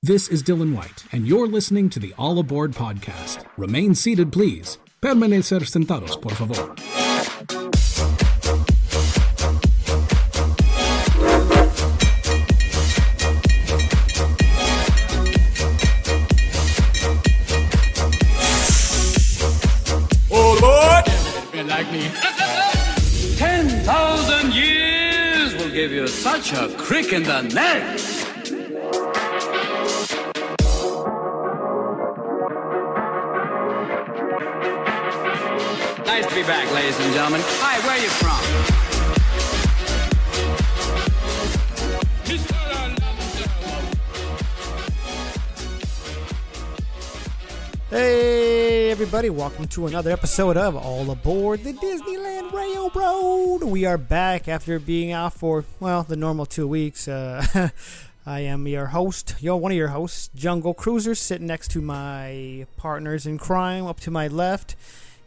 This is Dylan White, and you're listening to the All Aboard podcast. Remain seated, please. Permanecer sentados, por favor. All aboard! Everybody like me. 10,000 years will give you such a crick in the neck. Nice to be back, ladies and gentlemen. Hi, where are you from? Hey, everybody. Welcome to another episode of All Aboard the Disneyland Railroad. We are back after being out for, well, the normal 2 weeks. I am your host, one of your hosts, Jungle Cruiser, sitting next to my partners in crime up to my left.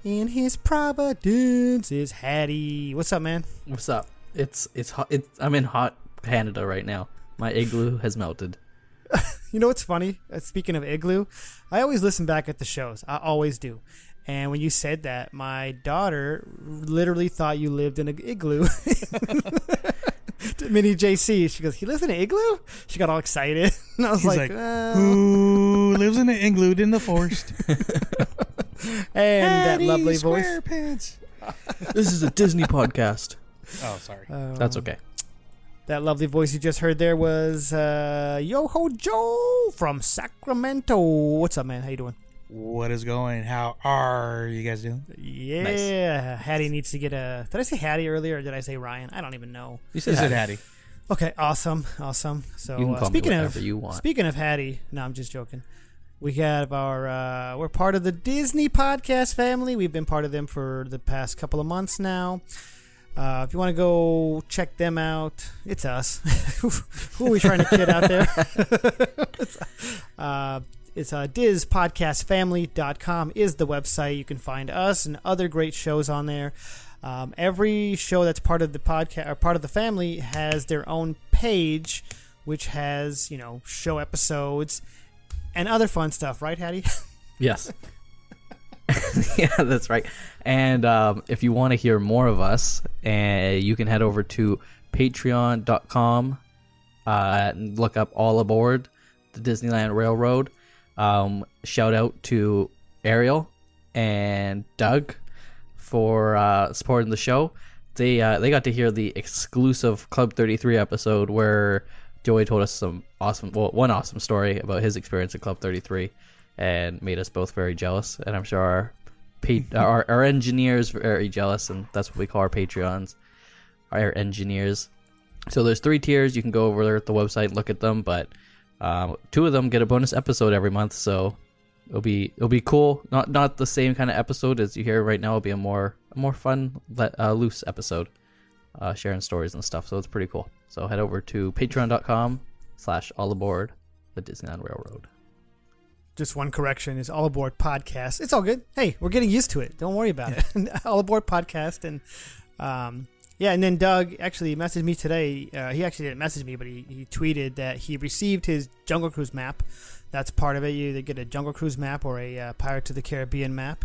In his Providence is Hattie. What's up, man? What's up? It's hot. I'm in hot Canada right now. My igloo has melted. You know what's funny? Speaking of igloo, I always listen back at the shows. I always do. And when you said that, my daughter literally thought you lived in an igloo. Mini JC, she goes, "He lives in an igloo?" She got all excited. And I was He's like, "Who lives in an igloo in the forest?" And Hattie, that lovely voice. This is a Disney podcast. Oh, sorry. That's okay. That lovely voice you just heard there was Yo Ho Joe from Sacramento. What's up, man? How you doing? What is going? How are you guys doing? Yeah. Nice. Hattie needs to get a... Did I say Hattie earlier or did I say Ryan? I don't even know. You said Hattie. Okay, awesome. So you can call me whatever you want. Speaking of Hattie... No, I'm just joking. We have our... we're part of the Disney Podcast Family. We've been part of them for the past couple of months now. If you want to go check them out, it's us. Who are we trying to kid out there? It's dispodcastfamily.com is the website. You can find us and other great shows on there. Every show that's part of the podcast or part of the family has their own page, which has, you know, show episodes and other fun stuff, right, Hattie? Yes. Yeah, that's right. And if you want to hear more of us, you can head over to patreon.com and look up All Aboard the Disneyland Railroad. Shout out to Ariel and Doug for supporting the show. They got to hear the exclusive Club 33 episode where Joey told us one awesome story about his experience at Club 33 and made us both very jealous. And I'm sure our engineers were very jealous, and that's what we call our Patreons, our engineers. So there's 3 tiers. You can go over there at the website and look at them, but 2 of them get a bonus episode every month, so it'll be cool. Not the same kind of episode as you hear right now. It'll be a more fun, loose episode, sharing stories and stuff. So it's pretty cool. So head over to patreon.com/allaboard the Disneyland Railroad. Just one correction is All Aboard Podcast. It's all good. Hey, we're getting used to it. Don't worry about it. All Aboard Podcast and. Yeah, and then Doug actually messaged me today. He actually didn't message me, but he tweeted that he received his Jungle Cruise map. That's part of it. You either get a Jungle Cruise map or a Pirates of the Caribbean map.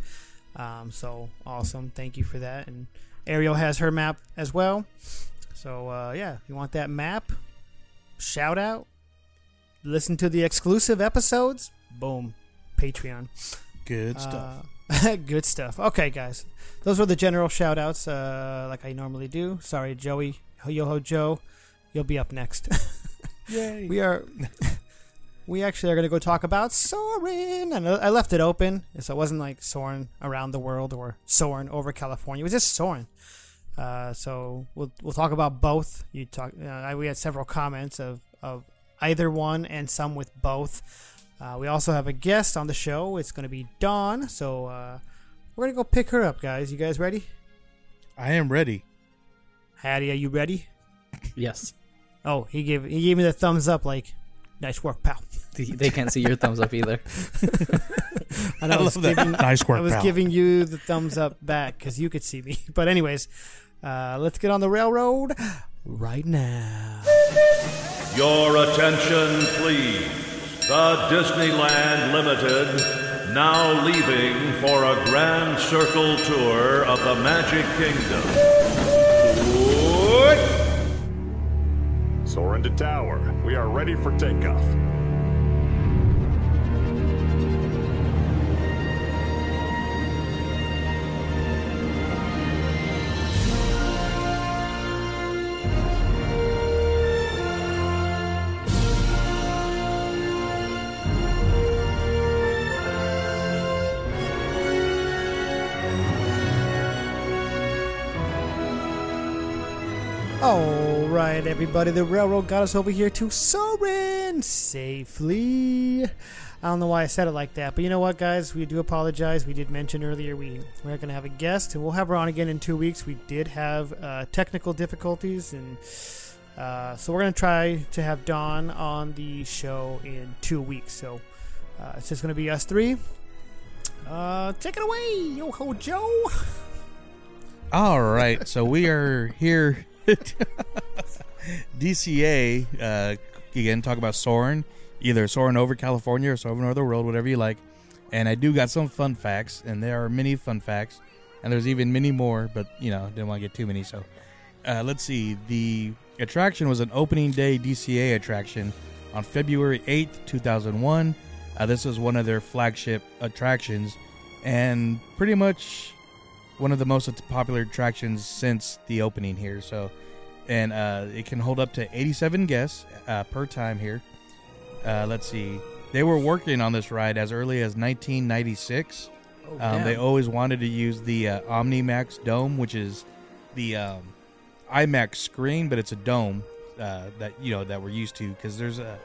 So awesome. Thank you for that. And Ariel has her map as well. So, yeah, you want that map, shout out, listen to the exclusive episodes, boom, Patreon. Good stuff. Good stuff. Okay, guys. Those were the general shout-outs like I normally do. Sorry, Joey. Yo-ho Joe. You'll be up next. Yay. We actually are going to go talk about Soarin'. I left it open, so it wasn't like Soarin' Around the World or Soarin' Over California. It was just Soarin'. So we'll talk about both. We had several comments of either one and some with both. We also have a guest on the show. It's going to be Dawn, so we're going to go pick her up, guys. You guys ready? I am ready. Hattie, are you ready? Yes. Oh, he gave me the thumbs up like, nice work, pal. They can't see your thumbs up either. And I was giving you the thumbs up back because you could see me. But anyways, let's get on the railroad right now. Your attention, please. The Disneyland Limited, now leaving for a grand circle tour of the Magic Kingdom. Soarin' to tower. We are ready for takeoff. All right, everybody, the railroad got us over here to Soarin' safely. I don't know why I said it like that, but you know what, guys? We do apologize. We did mention earlier we're not going to have a guest, and we'll have her on again in 2 weeks. We did have technical difficulties, and so we're going to try to have Dawn on the show in 2 weeks. So it's just going to be us three. Take it away, Yo Ho Joe. All right, so we are here... DCA again, talk about Soarin', either Soarin' Over California or Soarin' Over the World, whatever you like. And I do got some fun facts, and there are many fun facts, and there's even many more, but you know, didn't want to get too many. So let's see. The attraction was an opening day DCA attraction on February 8th 2001. This is one of their flagship attractions and pretty much one of the most popular attractions since the opening here. So, and it can hold up to 87 guests per time here. Let's see. They were working on this ride as early as 1996. They always wanted to use the OmniMax Dome, which is the IMAX screen, but it's a dome that, you know, that we're used to. Because there's a...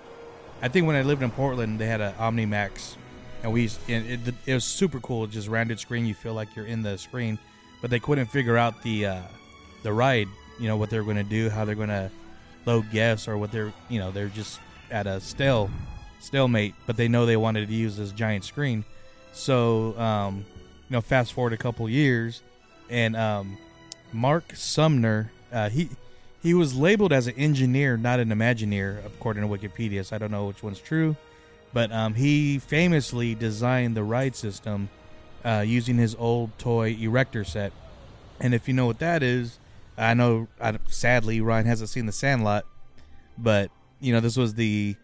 I think when I lived in Portland, they had an OmniMax. And it was super cool, just rounded screen. You feel like you're in the screen, but they couldn't figure out the ride. You know what they're going to do, how they're going to load guests, or what they're, you know, they're just at a stalemate. But they know they wanted to use this giant screen. So you know, fast forward a couple years, and Mark Sumner, he was labeled as an engineer, not an Imagineer, according to Wikipedia. So I don't know which one's true. But he famously designed the ride system using his old toy erector set. And if you know what that is, I know, sadly, Ryan hasn't seen The Sandlot. But, you know, this was the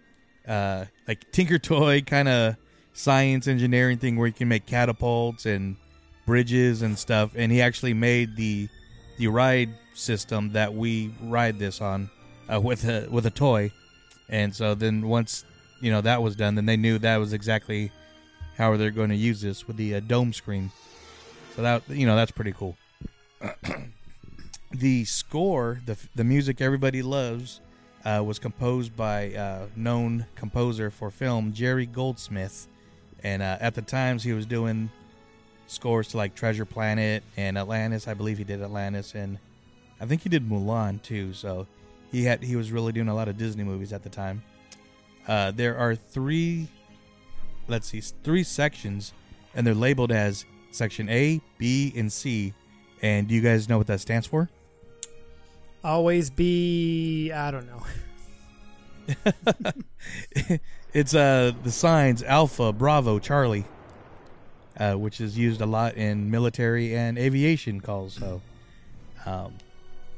like Tinker Toy kind of science engineering thing where you can make catapults and bridges and stuff. And he actually made the ride system that we ride this on with a toy. And so then once... you know, that was done, then they knew that was exactly how they're going to use this with the dome screen. So that, you know, that's pretty cool. The score, the music everybody loves, was composed by known composer for film Jerry Goldsmith, and at the times he was doing scores to like Treasure Planet and Atlantis. I believe he did Atlantis, and I think he did Mulan too. So he was really doing a lot of Disney movies at the time. There are three sections, and they're labeled as Section A, B, and C. And do you guys know what that stands for? Always be, I don't know. It's the signs Alpha, Bravo, Charlie, which is used a lot in military and aviation calls. So,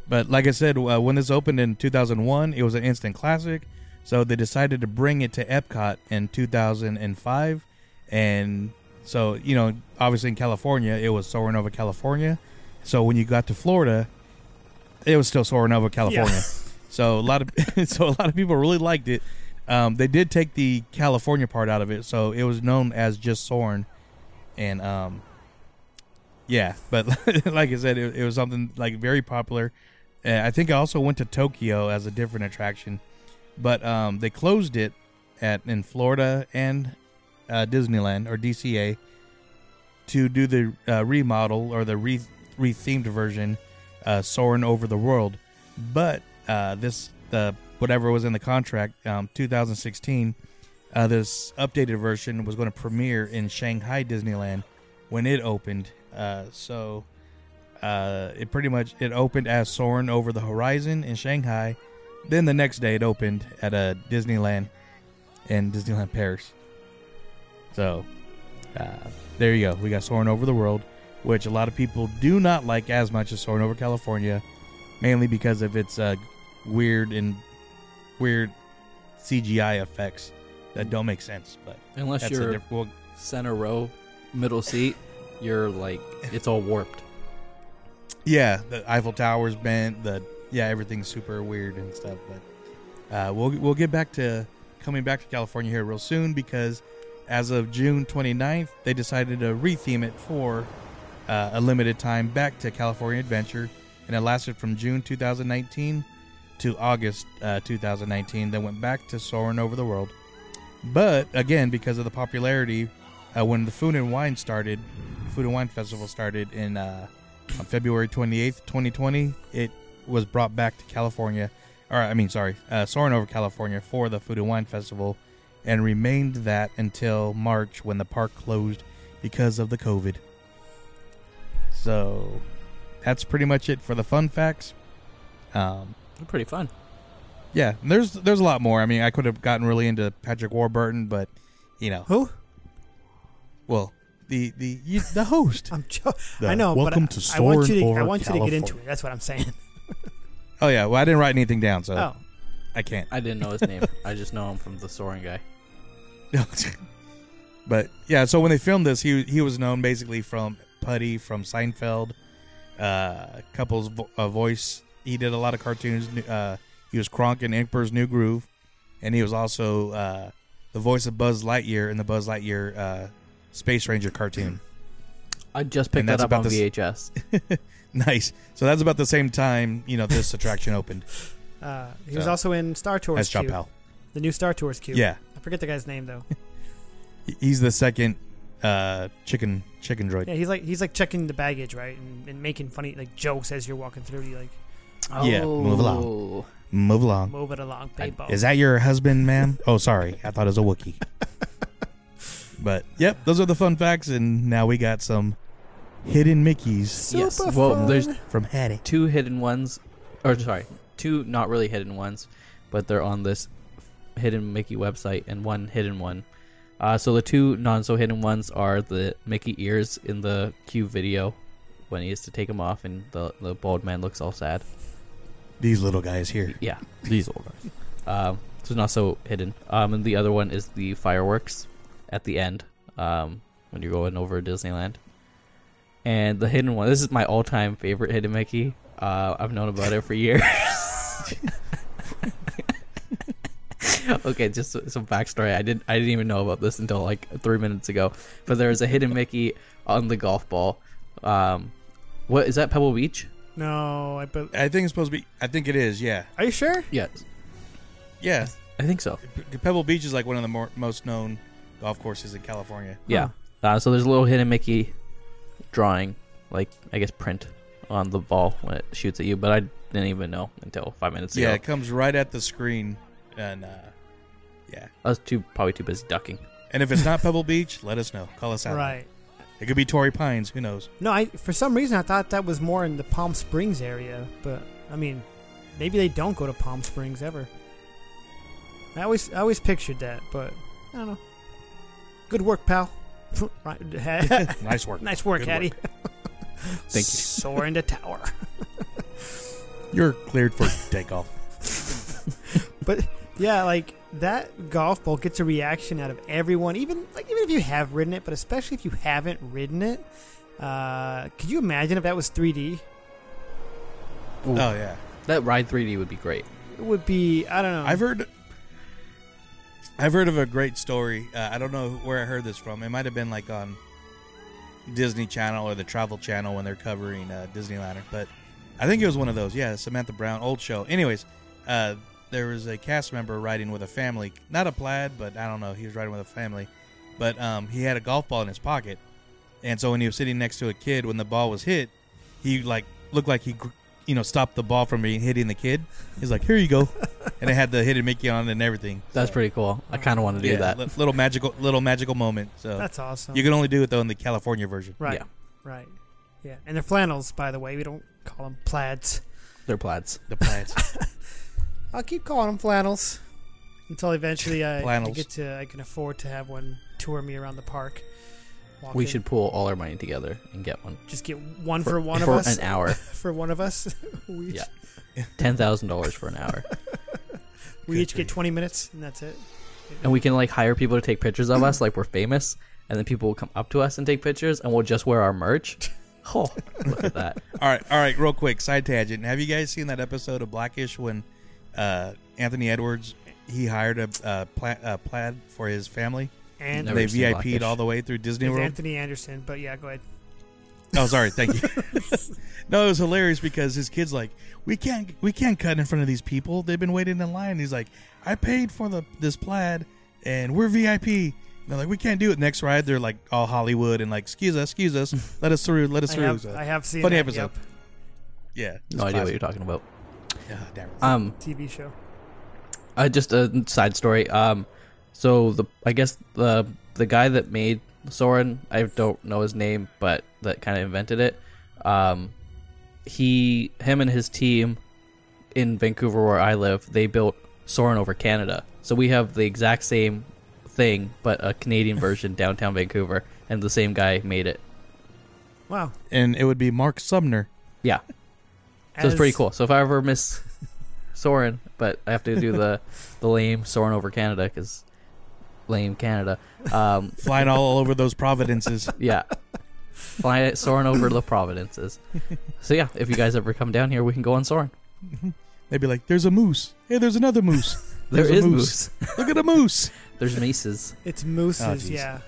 but like I said, when this opened in 2001, it was an instant classic. So they decided to bring it to Epcot in 2005. And so, you know, obviously in California, it was Soarin' Over California. So when you got to Florida, it was still Soarin' Over California. Yeah. So a lot of people really liked it. They did take the California part out of it, so it was known as just Soarin'. And yeah, but like I said, it was something like very popular. I think I also went to Tokyo as a different attraction. But they closed it in Florida and Disneyland, or DCA, to do the remodel or the rethemed version, Soarin' Over the World. But whatever was in the contract, 2016, this updated version was going to premiere in Shanghai Disneyland when it opened. So it pretty much opened as Soarin' Over the Horizon in Shanghai. Then the next day it opened at Disneyland. and Disneyland Paris. So there you go. We got Soarin' Over the World, which a lot of people do not like as much as Soarin' Over California, mainly because of its weird CGI effects that don't make sense. But unless you're center row, middle seat, you're like, it's all warped. Yeah, the Eiffel Tower's bent. Everything's super weird and stuff. But we'll get back to coming back to California here real soon, because as of June 29th, they decided to retheme it for a limited time back to California Adventure, and it lasted from June 2019 to August 2019. They went back to Soarin' Over the World, but again, because of the popularity, when the Food and Wine Festival started on February 28th, 2020, it was brought back to Soarin' Over California for the Food and Wine Festival, and remained that until March, when the park closed because of the COVID. So that's pretty much it for the fun facts. They're pretty fun. Yeah, there's a lot more. I mean, I could have gotten really into Patrick Warburton, but you know who? Well, the host. I know. Welcome to Soarin' Over California. I want you to get into it. That's what I'm saying. Oh yeah. Well, I didn't write anything down, so I can't. I didn't know his name. I just know him from the Soarin' guy. But yeah, so when they filmed this, he was known basically from Putty, from Seinfeld, voice. He did a lot of cartoons. He was Kronk in Emperor's New Groove, and he was also the voice of Buzz Lightyear in the Buzz Lightyear Space Ranger cartoon. I just picked that up on VHS. Nice. So that's about the same time this attraction opened. He was also in Star Tours. That's John Powell. The new Star Tours cube. Yeah, I forget the guy's name though. He's the second chicken droid. Yeah, he's like checking the baggage, right, and making funny like jokes as you're walking through. You like, move along. Move it along, people. Is that your husband, ma'am? Oh, sorry, I thought it was a Wookiee. But yep, those are the fun facts, and now we got some hidden Mickeys. Super fun. Well, there's from Hattie. Two hidden ones, two not really hidden ones, but they're on this Hidden Mickey website, and one hidden one. So the two non so hidden ones are the Mickey ears in the cube video when he is to take them off, and the bald man looks all sad. These little guys here. Yeah, these little guys. So not so hidden. And the other one is the fireworks at the end when you're going over Disneyland. And the hidden one, this is my all-time favorite hidden Mickey. I've known about it for years. Okay, just some backstory. I didn't even know about this until like 3 minutes ago. But there was a hidden Mickey on the golf ball. What is that? Pebble Beach? No, I think it's supposed to be. I think it is. Yeah. Are you sure? Yes. Yeah, I think so. Pebble Beach is like one of the most known golf courses in California. Yeah. So there's a little hidden Mickey drawing, like I guess print on the ball when it shoots at you. But I didn't even know until 5 minutes ago. Yeah, it comes right at the screen. And I was probably too busy ducking. And if it's not Pebble Beach, let us know. Call us out. Right. It could be Torrey Pines. Who knows? No, for some reason I thought that was more in the Palm Springs area, but I mean, maybe they don't go to Palm Springs ever. I always pictured that, but I don't know. Good work, pal. Nice work. Nice work, Hattie. Thank you. Soar into tower. You're cleared for takeoff. But yeah, like that golf ball gets a reaction out of everyone, even if you have ridden it, but especially if you haven't ridden it. Could you imagine if that was 3D? Ooh. Oh yeah, that ride 3D would be great. It would be. I don't know. I've heard of a great story. I don't know where I heard this from. It might have been like on Disney Channel or the Travel Channel when they're covering Disneyland, but I think it was one of those. Yeah, Samantha Brown, old show. Anyways, there was a cast member riding with a family, not a plaid, but I don't know. He was riding with a family, but he had a golf ball in his pocket, and so when he was sitting next to a kid, when the ball was hit, he like looked like he, stopped the ball from being hitting the kid. He's like, "Here you go," and it had the hidden Mickey on it and everything. That's pretty cool. I kind of want to do that. Little magical moment. So that's awesome. You can only do it though in the California version. Right. Yeah. Right. Yeah, and they're flannels, by the way. We don't call them plaids. They're plaids. The plaids. I'll keep calling them flannels. Until eventually I can afford to have one tour me around the park. We should pool all our money together and get one. Just get one for one of us? For an hour. For one of us? Yeah. $10,000 for an hour. We each get 20 minutes, and that's it. And we can, like, hire people to take pictures of us, like we're famous, and then people will come up to us and take pictures, and we'll just wear our merch. Oh, look at that. All right, real quick, side tangent. Have you guys seen that episode of Black-ish when Anthony Edwards, he hired a plaid for his family? And they VIP'd all the way through Disney World. Anthony Anderson, but yeah, go ahead. Oh, sorry, thank you. No, it was hilarious because his kid's like, we can't cut in front of these people. They've been waiting in line. And he's like, I paid for this plaid, and we're VIP. And they're like, we can't do it. Next ride, they're like all Hollywood and like, excuse us, let us through. I have seen funny that, episode. Yep. Yeah, no idea what you're talking about. Oh, damn it. TV show. Just a side story. So I guess the guy that made Soarin', I don't know his name, but that kind of invented it. Him and his team in Vancouver, where I live, they built Soarin' Over Canada. So we have the exact same thing, but a Canadian version downtown Vancouver, and the same guy made it. Wow! And it would be Mark Sumner. Yeah, so it's pretty cool. So if I ever miss Soarin', but I have to do the lame Soarin' Over Canada because. Blame Canada. Flying all over those Providences. Yeah. Soarin' over the Providences. So yeah, if you guys ever come down here, we can go on Soarin'. They'd be like, there's a moose. Hey, there's another moose. There's a moose. Look at a moose. There's maces. It's mooses, oh, yeah.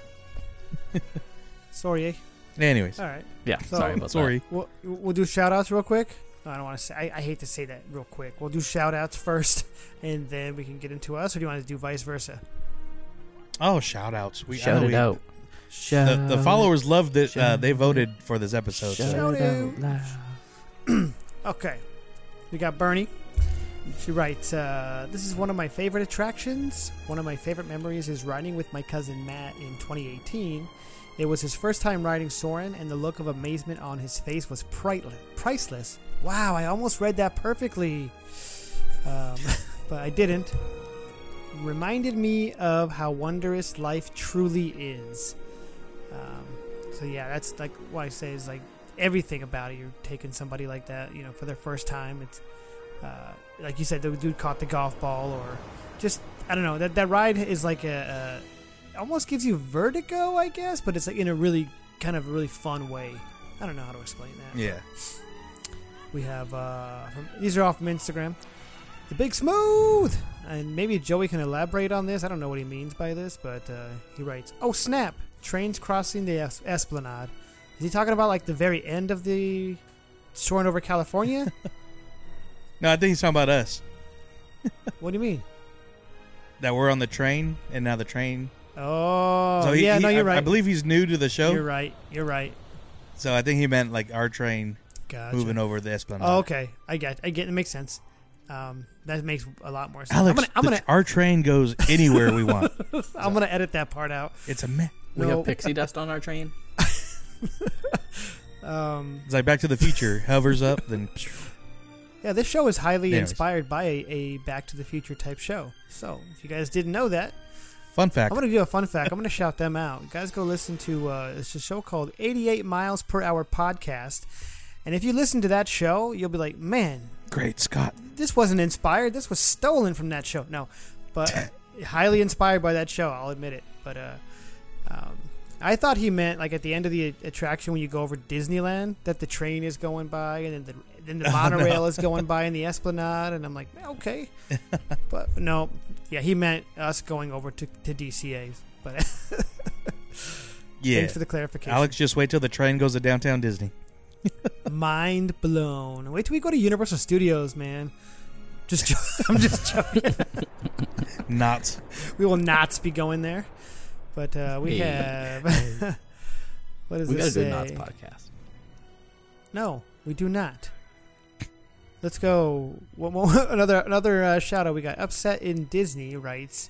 Sorry. Anyways. All right. Yeah, so, sorry about that. We'll do shout-outs real quick. No, I don't want to say. I hate to say that real quick. We'll do shout-outs first, and then we can get into us, or do you want to do vice versa? Oh, shout-outs. Shout it out. The followers loved it. They voted for this episode. Shout out. Okay. We got Bernie. She writes, this is one of my favorite attractions. One of my favorite memories is riding with my cousin Matt in 2018. It was his first time riding Soarin', and the look of amazement on his face was priceless. Wow, I almost read that perfectly. But I didn't. Reminded me of how wondrous life truly is. So yeah, that's like what I say is like everything about it. You're taking somebody like that, you know, for their first time. It's like you said, the dude caught the golf ball, or just I don't know. That ride is like a almost gives you vertigo, I guess, but it's like in a really kind of really fun way. I don't know how to explain that. Yeah. We have these are all from Instagram. The Big Smooth! And maybe Joey can elaborate on this. I don't know what he means by this, but he writes, oh, snap! Trains crossing the Esplanade. Is he talking about, like, the very end of the Soarin' Over California? No, I think he's talking about us. What do you mean? That we're on the train, and now the train... Oh, so you're right. I believe he's new to the show. You're right. So I think he meant, like, our train moving over the Esplanade. Oh, okay. I get it. It makes sense. That makes a lot more sense. Alex, our train goes anywhere we want. So. I'm gonna edit that part out. It's a mess. We have pixie dust on our train. It's like Back to the Future. Hovers up, then. Yeah, this show is highly inspired by a Back to the Future type show. So if you guys didn't know that, fun fact. I'm gonna do a fun fact. I'm gonna shout them out. You guys go listen to it's a show called 88 Miles Per Hour Podcast. And if you listen to that show, you'll be like, man. Great Scott. This wasn't inspired. This was stolen from that show. No, but highly inspired by that show. I'll admit it. But I thought he meant like at the end of the attraction when you go over Disneyland that the train is going by and then the monorail is going by in the Esplanade. And I'm like, okay. But no, yeah, he meant us going over to DCA. But yeah. Thanks for the clarification. Alex, just wait till the train goes to downtown Disney. Mind blown. Wait till we go to Universal Studios, man. I'm just joking. Not. We will not be going there. But we have. What does this say? We gotta do Knott's podcast. No, we do not. Let's go. Another shout out we got. Upset in Disney writes,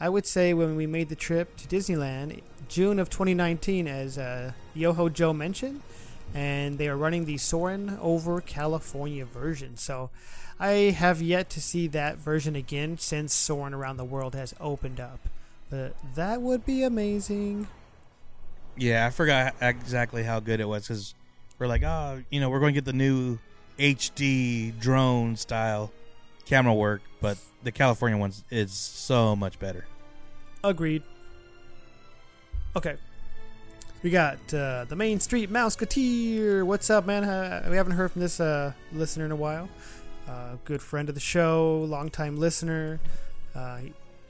I would say when we made the trip to Disneyland, June of 2019, as Yo Ho Joe mentioned. And they are running the Soarin' Over California version. So I have yet to see that version again since Soarin' Around the World has opened up. But that would be amazing. Yeah, I forgot exactly how good it was because we're like, oh, you know, we're going to get the new HD drone style camera work, but the California one is so much better. Agreed. Okay. We got the Main Street Mouseketeer. What's up, man? We haven't heard from this listener in a while. Good friend of the show, longtime listener.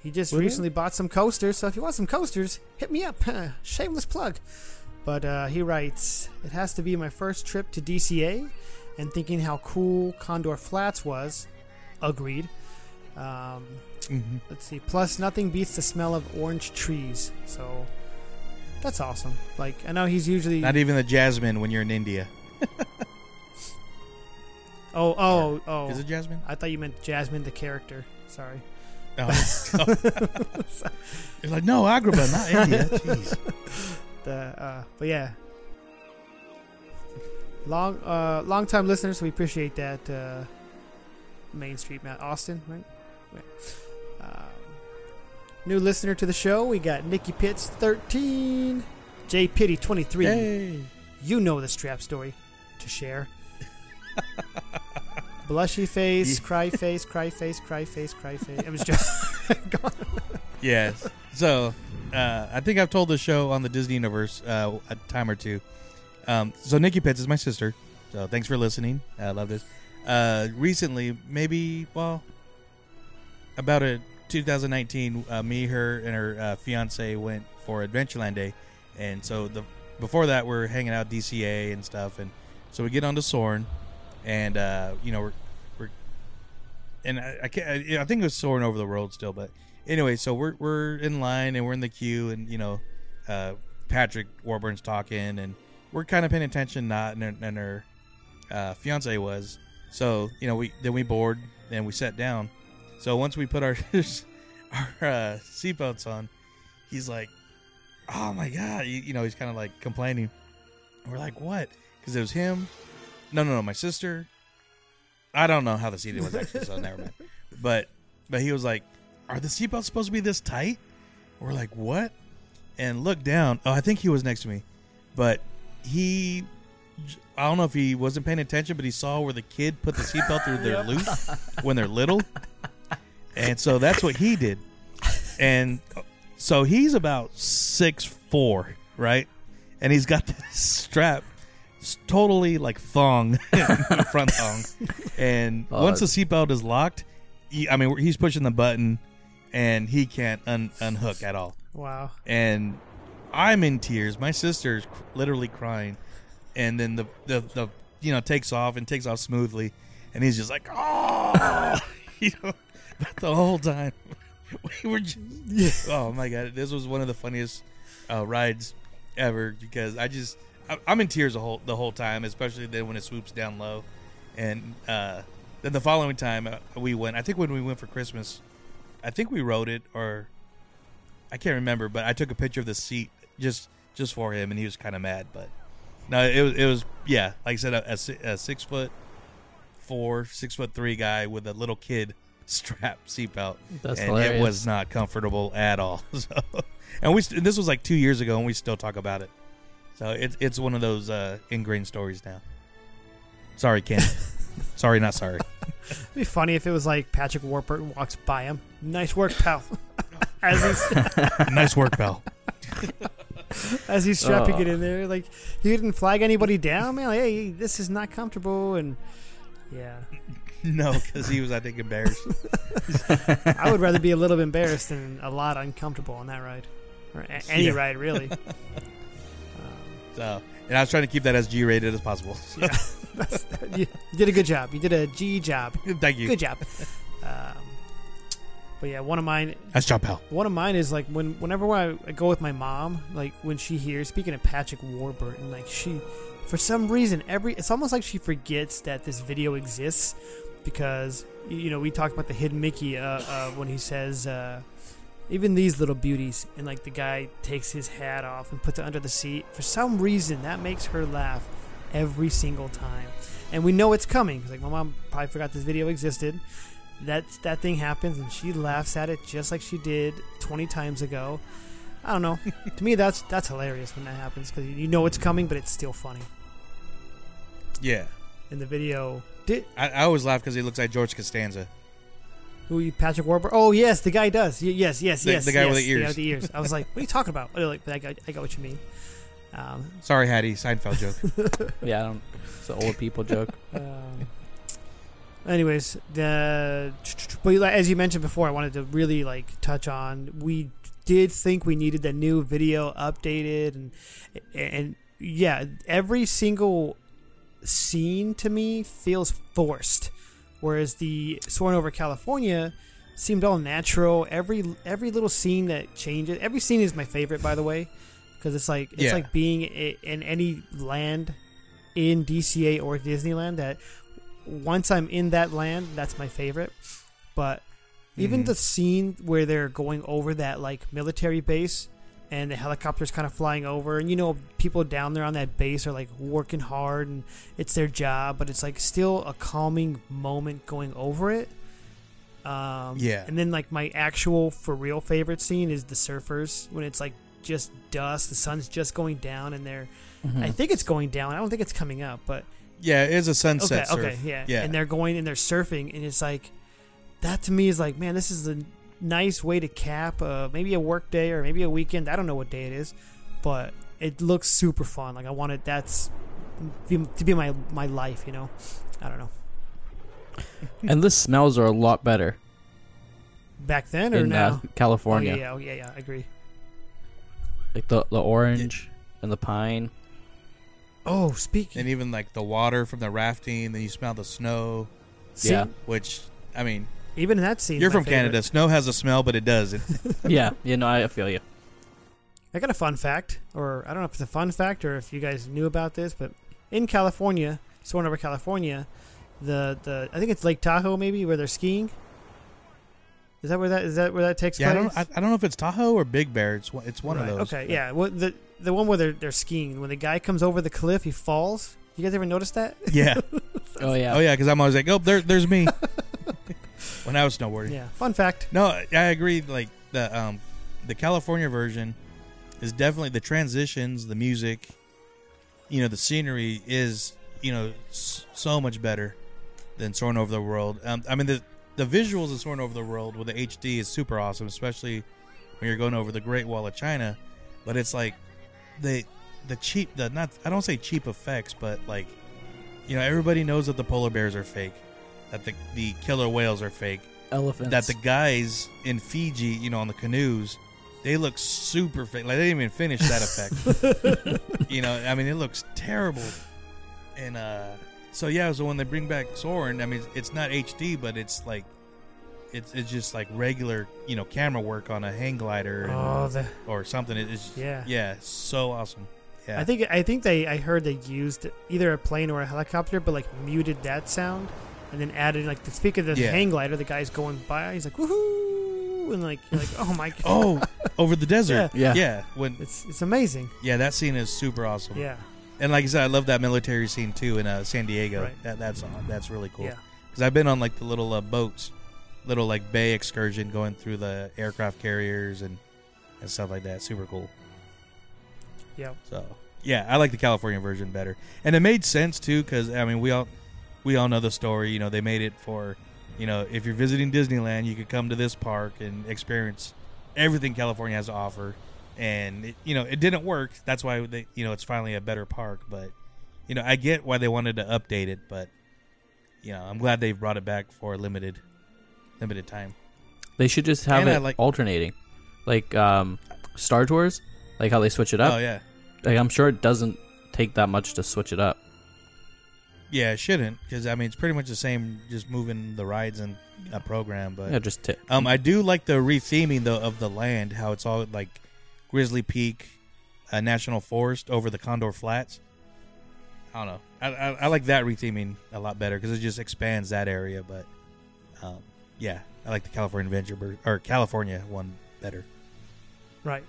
He just recently bought some coasters, so if you want some coasters, hit me up. Shameless plug. But he writes, it has to be my first trip to DCA, and thinking how cool Condor Flats was. Agreed. Let's see. Plus, nothing beats the smell of orange trees. So that's awesome. Like, I know he's usually... Not even the jasmine when you're in India. Oh. Is it jasmine? I thought you meant Jasmine the character. Sorry. Oh. You're like, no, Agrabah, not India. Jeez. But yeah, long time listeners, we appreciate that. Main Street Mount Austin, right? New listener to the show, we got Nikki Pitts 13, J Pitty 23. Hey. You know the strap story to share. Blushy face, cry face, cry face, cry face, cry face. I'm just gone. Yes. So, I think I've told the show on the Disney Universe a time or two. So, Nikki Pitts is my sister. So, thanks for listening. I love this. Recently, about 2019, me, her, and her fiance went for Adventureland Day. And so, before that, we're hanging out DCA and stuff. And so, we get on to Soarin'. And you know, I think it was Soarin' Over the World still, but anyway, so we're in line and we're in the queue, and you know, Patrick Warburton's talking, and we're kind of paying attention, and her fiance was. So you know, we board and we sat down. So once we put our our seatbelts on, he's like, "Oh my god," you know, he's kind of like complaining. And we're like, "What?" Because it was him. No, my sister. I don't know how the seating was actually, so never mind. But he was like, "Are the seatbelts supposed to be this tight?" We're like, "What?" And look down. Oh, I think he was next to me, but I don't know if he wasn't paying attention, but he saw where the kid put the seatbelt through their loop when they're little, and so that's what he did. And so he's about 6'4", right? And he's got this strap. Totally like thong, front thong, and once the seatbelt is locked, he's pushing the button, and he can't unhook at all. Wow! And I'm in tears. My sister's literally crying, and then the you know, takes off smoothly, and he's just like, oh, you know, but the whole time we were just, oh my god, this was one of the funniest rides ever because I'm in tears the whole time, especially then when it swoops down low. And then the following time we went, I think when we went for Christmas, I think we rode it, or I can't remember, but I took a picture of the seat just for him, and he was kind of mad. But no, it was yeah, like I said, a 6'4", 6'3" guy with a little kid strap seatbelt. That's and hilarious. It was not comfortable at all. So, and this was like 2 years ago, and we still talk about it. So it's one of those ingrained stories now. Sorry, Ken. Sorry, not sorry. It'd be funny if it was like Patrick Warburton walks by him. Nice work, pal. Nice work, pal. As he's strapping it in there, like he didn't flag anybody down. Man, like, hey, this is not comfortable, and yeah. No, because he was, I think, embarrassed. I would rather be a little bit embarrassed than a lot uncomfortable on that ride, or any ride really. So, and I was trying to keep that as G-rated as possible. So. Yeah, you did a good job. You did a G job. Thank you. Good job. But yeah, one of mine. Nice job, pal. One of mine is like whenever I go with my mom, like when she hears, speaking of Patrick Warburton, like she, for some reason, it's almost like she forgets that this video exists because, you know, we talked about the Hidden Mickey when he says. Even these little beauties, and like the guy takes his hat off and puts it under the seat. For some reason, that makes her laugh every single time. And we know it's coming. It's like, my mom probably forgot this video existed. That thing happens, and she laughs at it just like she did 20 times ago. I don't know. To me, that's hilarious when that happens, because you know it's coming, but it's still funny. Yeah. In the video, I always laugh because he looks like George Costanza. Who, Patrick Warburton? Oh, yes, the guy does. Yes. The guy with the ears. The guy with the ears. I was like, what are you talking about? Like, I got what you mean. Sorry, Hattie. Seinfeld joke. Yeah, it's an old people joke. Anyways, but as you mentioned before, I wanted to really touch on. We did think we needed the new video updated, and yeah, every single scene to me feels forced, whereas the Soarin' Over California seemed all natural. Every little scene that changes, every scene is my favorite, by the way, because it's like being in any land in DCA or Disneyland that. Once I'm in that land, that's my favorite. But even the scene where they're going over that military base and the helicopter's kind of flying over, and people down there on that base are working hard and it's their job, but it's still a calming moment going over it. And then my actual for real favorite scene is the surfers, when it's just dust, the sun's just going down, and they're I think it's going down. I don't think it's coming up, but yeah, it is a sunset surf. Okay, yeah. And they're going and they're surfing, and it's that to me is man, this is a nice way to cap maybe a work day or maybe a weekend. I don't know what day it is, but it looks super fun. I wanted that's to be my life, I don't know. And the smells are a lot better. Back then or now? California. Oh, yeah, I agree. The orange and the pine. Oh, speaking. And even the water from the rafting, then you smell the snow. See? Yeah. Which, I mean. Even in that scene. You're from Canada. Snow has a smell, but it doesn't. Yeah. I feel you. I got a fun fact, or I don't know if it's a fun fact or if you guys knew about this, but in California, Soarin' Over California, the I think it's Lake Tahoe maybe, where they're skiing. Is that where that takes place? I don't know if it's Tahoe or Big Bear. It's one of those. Okay, yeah. Well, the one where they're skiing. When the guy comes over the cliff, he falls. You guys ever notice that? Yeah. Oh yeah. Because I'm always oh, there's me. When I was snowboarding. Yeah. Fun fact. No, I agree. The California version is definitely the transitions, the music, the scenery is so much better than Soarin' Over the World. I mean The visuals of Soarin' Over the World with the HD is super awesome, especially when you're going over the Great Wall of China. But it's the cheap, I don't say cheap effects, but everybody knows that the polar bears are fake, that the killer whales are fake, elephants, that the guys in Fiji, on the canoes, they look super fake. They didn't even finish that effect. I mean, it looks terrible, and so yeah, so when they bring back Soarin', I mean, it's not HD, but it's just regular, camera work on a hang glider or something. It's so awesome. Yeah, I think I heard they used either a plane or a helicopter, but muted that sound and then added the speaker of the hang glider. The guy's going by, he's like woohoo, and you're oh my god, over the desert. Yeah. When it's amazing. Yeah, that scene is super awesome. Yeah. And like I said, I love that military scene, too, in San Diego. Right. That's really cool. Because I've been on, the little boats, little, bay excursion going through the aircraft carriers and stuff like that. Super cool. Yeah. So, yeah, I like the California version better. And it made sense, too, because, I mean, we all know the story. They made it for, if you're visiting Disneyland, you could come to this park and experience everything California has to offer. And it didn't work. That's why they, it's finally a better park. But I get why they wanted to update it. But I'm glad they brought it back for a limited time. They should just have it alternating, Star Tours, how they switch it up. Oh yeah. I'm sure it doesn't take that much to switch it up. Yeah, it shouldn't, because I mean it's pretty much the same, just moving the rides and a program. But yeah, just I do like the retheming though of the land, how it's all Grizzly Peak, National Forest over the Condor Flats. I don't know. I like that retheming a lot better because it just expands that area. But yeah, I like the California one better. Right.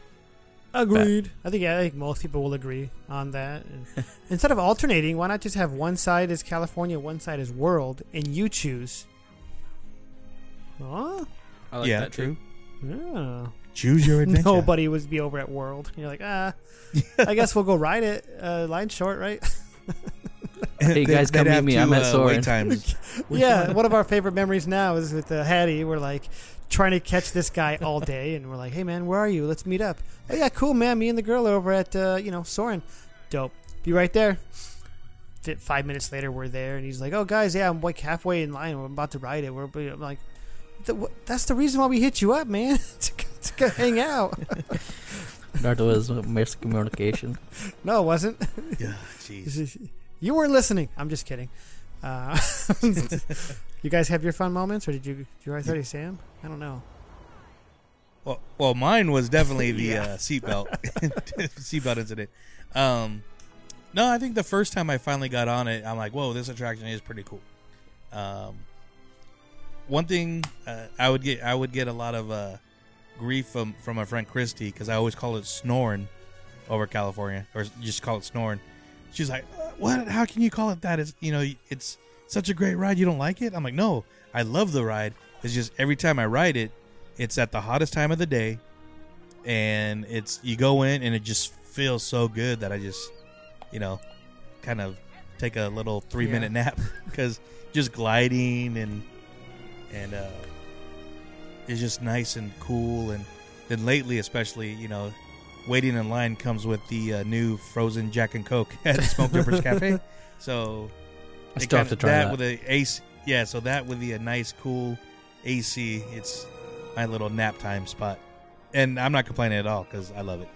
Agreed. But I think most people will agree on that. Instead of alternating, why not just have one side is California, one side is world, and you choose? Huh? I like that too. Yeah. Choose your adventure. Nobody would be over at World. You're like, I guess we'll go ride it. Line's short, right? Hey guys, come meet me. I'm at Soarin'. Yeah, one of our favorite memories now is with Hattie. We're like trying to catch this guy all day, and we're like, hey man, where are you? Let's meet up. Oh yeah, cool man. Me and the girl are over at Soarin'. Dope. Be right there. 5 minutes later, we're there, and he's like, oh guys, yeah, I'm like halfway in line. We're about to ride it. We're like, that's the reason why we hit you up, man. To go hang out. That was miscommunication. No, it wasn't. Yeah, jeez. You weren't listening. I'm just kidding. You guys have your fun moments, or did you guys already say them? I don't know. Well, mine was definitely the seatbelt incident. No, I think the first time I finally got on it, I'm like, whoa, this attraction is pretty cool. One thing I would get a lot of grief from my friend Christy, because I always call it Snorin' Over California, or just call it Snorin'. She's like, what? How can you call it that? It's, it's such a great ride. You don't like it? I'm like, no, I love the ride. It's just every time I ride it, it's at the hottest time of the day, and you go in and it just feels so good that I just, kind of take a little 3-minute nap, because just gliding and it's just nice and cool. And then lately, especially, waiting in line comes with the new frozen Jack and Coke at Smoke Jumpers Cafe. So I still have to try that. So that with the nice, cool AC, it's my little nap time spot. And I'm not complaining at all, because I love it.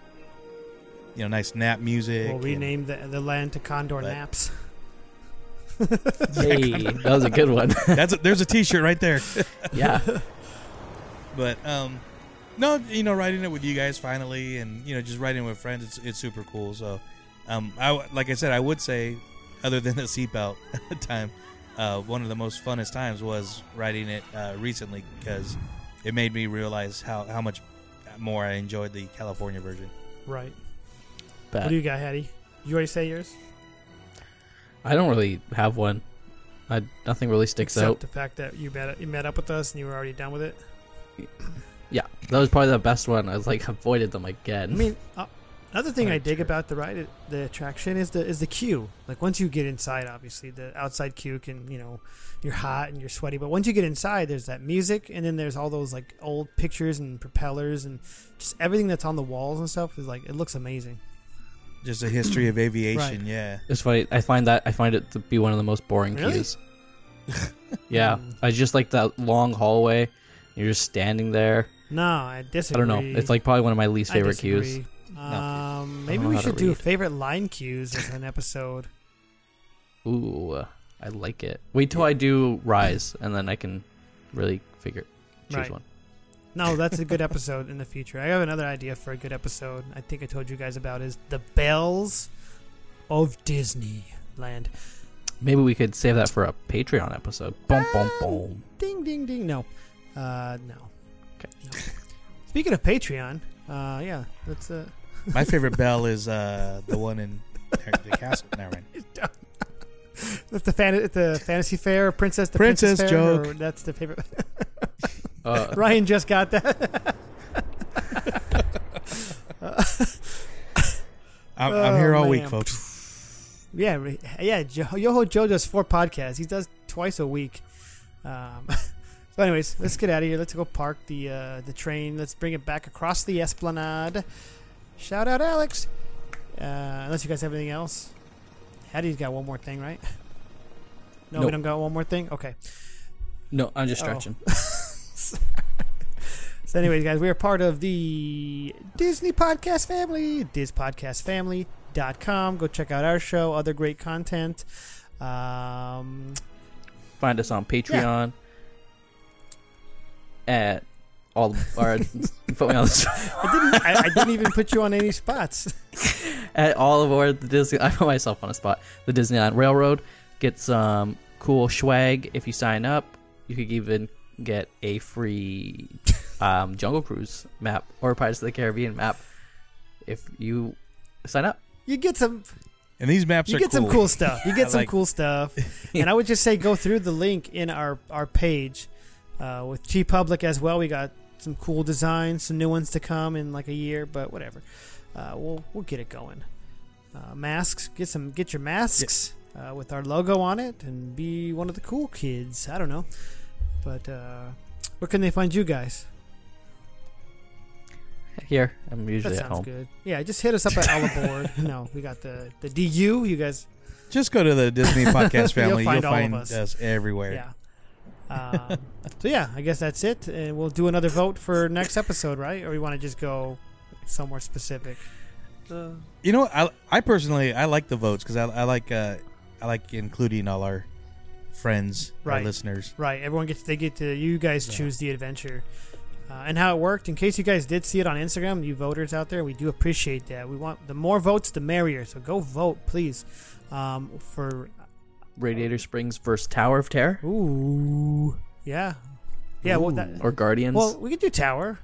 Nice nap music. We'll rename the land to Condor Naps. Hey, that was a good one. There's a T-shirt right there. Yeah, but no, riding it with you guys finally, and just riding with friends, it's super cool. So, like I said, I would say, other than the seatbelt time, one of the most funnest times was riding it recently, because it made me realize how much more I enjoyed the California version. Right. Bad. What do you got, Hattie? You already say yours. I don't really have one. Nothing really sticks out. Except the fact that you met up with us and you were already done with it. Yeah, that was probably the best one. I was like, avoided them again. I mean, another thing I dig about the ride, the attraction, is the queue. Like, once you get inside, obviously the outside queue can, you're hot and you're sweaty, but once you get inside, there's that music, and then there's all those like old pictures and propellers and just everything that's on the walls and stuff is like, it looks amazing. Just a history of aviation, right. Yeah. It's funny. I find it to be one of the most boring queues. Yeah, I just like that long hallway. You're just standing there. No, I disagree. I don't know. It's like probably one of my least favorite queues. Maybe we should do favorite line queues as an episode. Ooh, I like it. Wait till I do Rise, and then I can really choose one. No, that's a good episode in the future. I have another idea for a good episode. I think I told you guys about is the bells of Disneyland. Maybe we could save that for a Patreon episode. Boom, boom, boom. Ding, ding, ding. No, no. Okay. No. Speaking of Patreon, that's my favorite bell is the one in the castle. Never mind. That's the fantasy fair, princess joke. Fair, that's the favorite. Ryan just got that. I'm here all week, folks. Yeah. Yo Ho Joe does 4 podcasts. He does twice a week. So, anyways, let's get out of here. Let's go park the train. Let's bring it back across the Esplanade. Shout out, Alex. Unless you guys have anything else, Hattie's got one more thing, right? No, nope. We don't got one more thing. Okay. No, I'm just stretching. So anyways, guys, we are part of the Disney Podcast Family, dispodcastfamily.com. Go check out our show, other great content. Find us on Patreon at all. Or put me on the spot. I didn't even put you on any spots. At All Aboard the Disney. I put myself on a spot. The Disneyland Railroad. Get some cool swag if you sign up. You could even get a free Jungle Cruise map or Pirates of the Caribbean map. if you sign up. You get some... And these maps are cool. You get some cool stuff. You get some cool stuff. And I would just say go through the link in our page with TeePublic as well. We got some cool designs, some new ones to come in like a year, but whatever. We'll get it going. Masks. Get your masks with our logo on it and be one of the cool kids. I don't know. But where can they find you guys? Here. I'm usually at home. That sounds good. Yeah, just hit us up at All Aboard. No, we got the DU. You guys... Just go to the Disney Podcast Family. You'll find us everywhere. Yeah. So, yeah, I guess that's it. And we'll do another vote for next episode, right? Or we want to just go somewhere specific? You know, I personally like the votes because I like including all our friends, our listeners. Right. Everyone gets to you guys choose the adventure. And how it worked, in case you guys did see it on Instagram, you voters out there, we do appreciate that. We want the more votes, the merrier. So go vote, please, for Radiator Springs versus Tower of Terror. Ooh, yeah. Ooh. Well, or Guardians. Well, we could do Tower.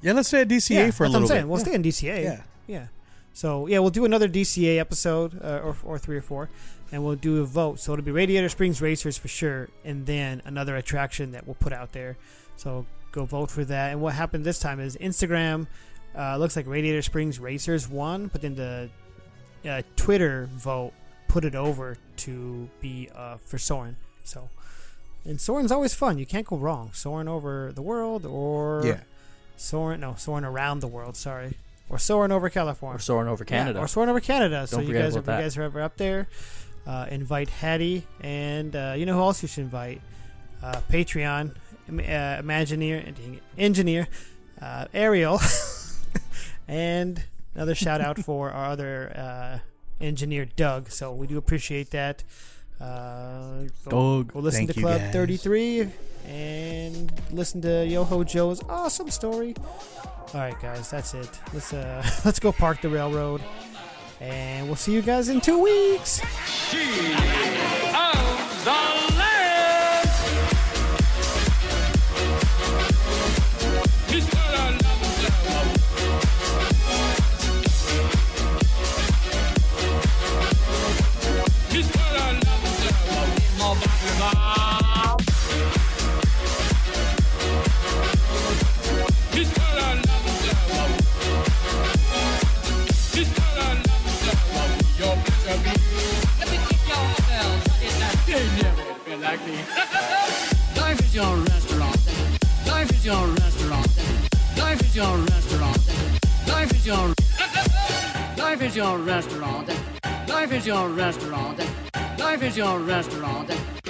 Yeah, let's stay at DCA for a little bit. We'll stay in DCA. Yeah. So we'll do another DCA episode, or 3 or 4, and we'll do a vote. So it'll be Radiator Springs Racers for sure, and then another attraction that we'll put out there. So. Go vote for that. And what happened this time is Instagram looks like Radiator Springs Racers won, but then the Twitter vote put it over to be for Soarin'. So, and Soarin's always fun. You can't go wrong. Soarin' over the world or Soarin' around the world. Sorry, or Soarin' over California or Soarin' over Canada or Soarin' over Canada. Don't forget about that. You guys are ever up there. Invite Hattie and you know who else you should invite? Patreon. Engineer Ariel, and another shout out for our other engineer Doug. So we do appreciate that. Go listen to Club 33 and listen to Yo Ho Joe's awesome story. All right, guys, that's it. Let's go park the railroad, and we'll see you guys in 2 weeks. Life is your restaurant. Life is your restaurant. Life is your restaurant. Life is your. Life is your restaurant. Life is your restaurant. Life is your restaurant.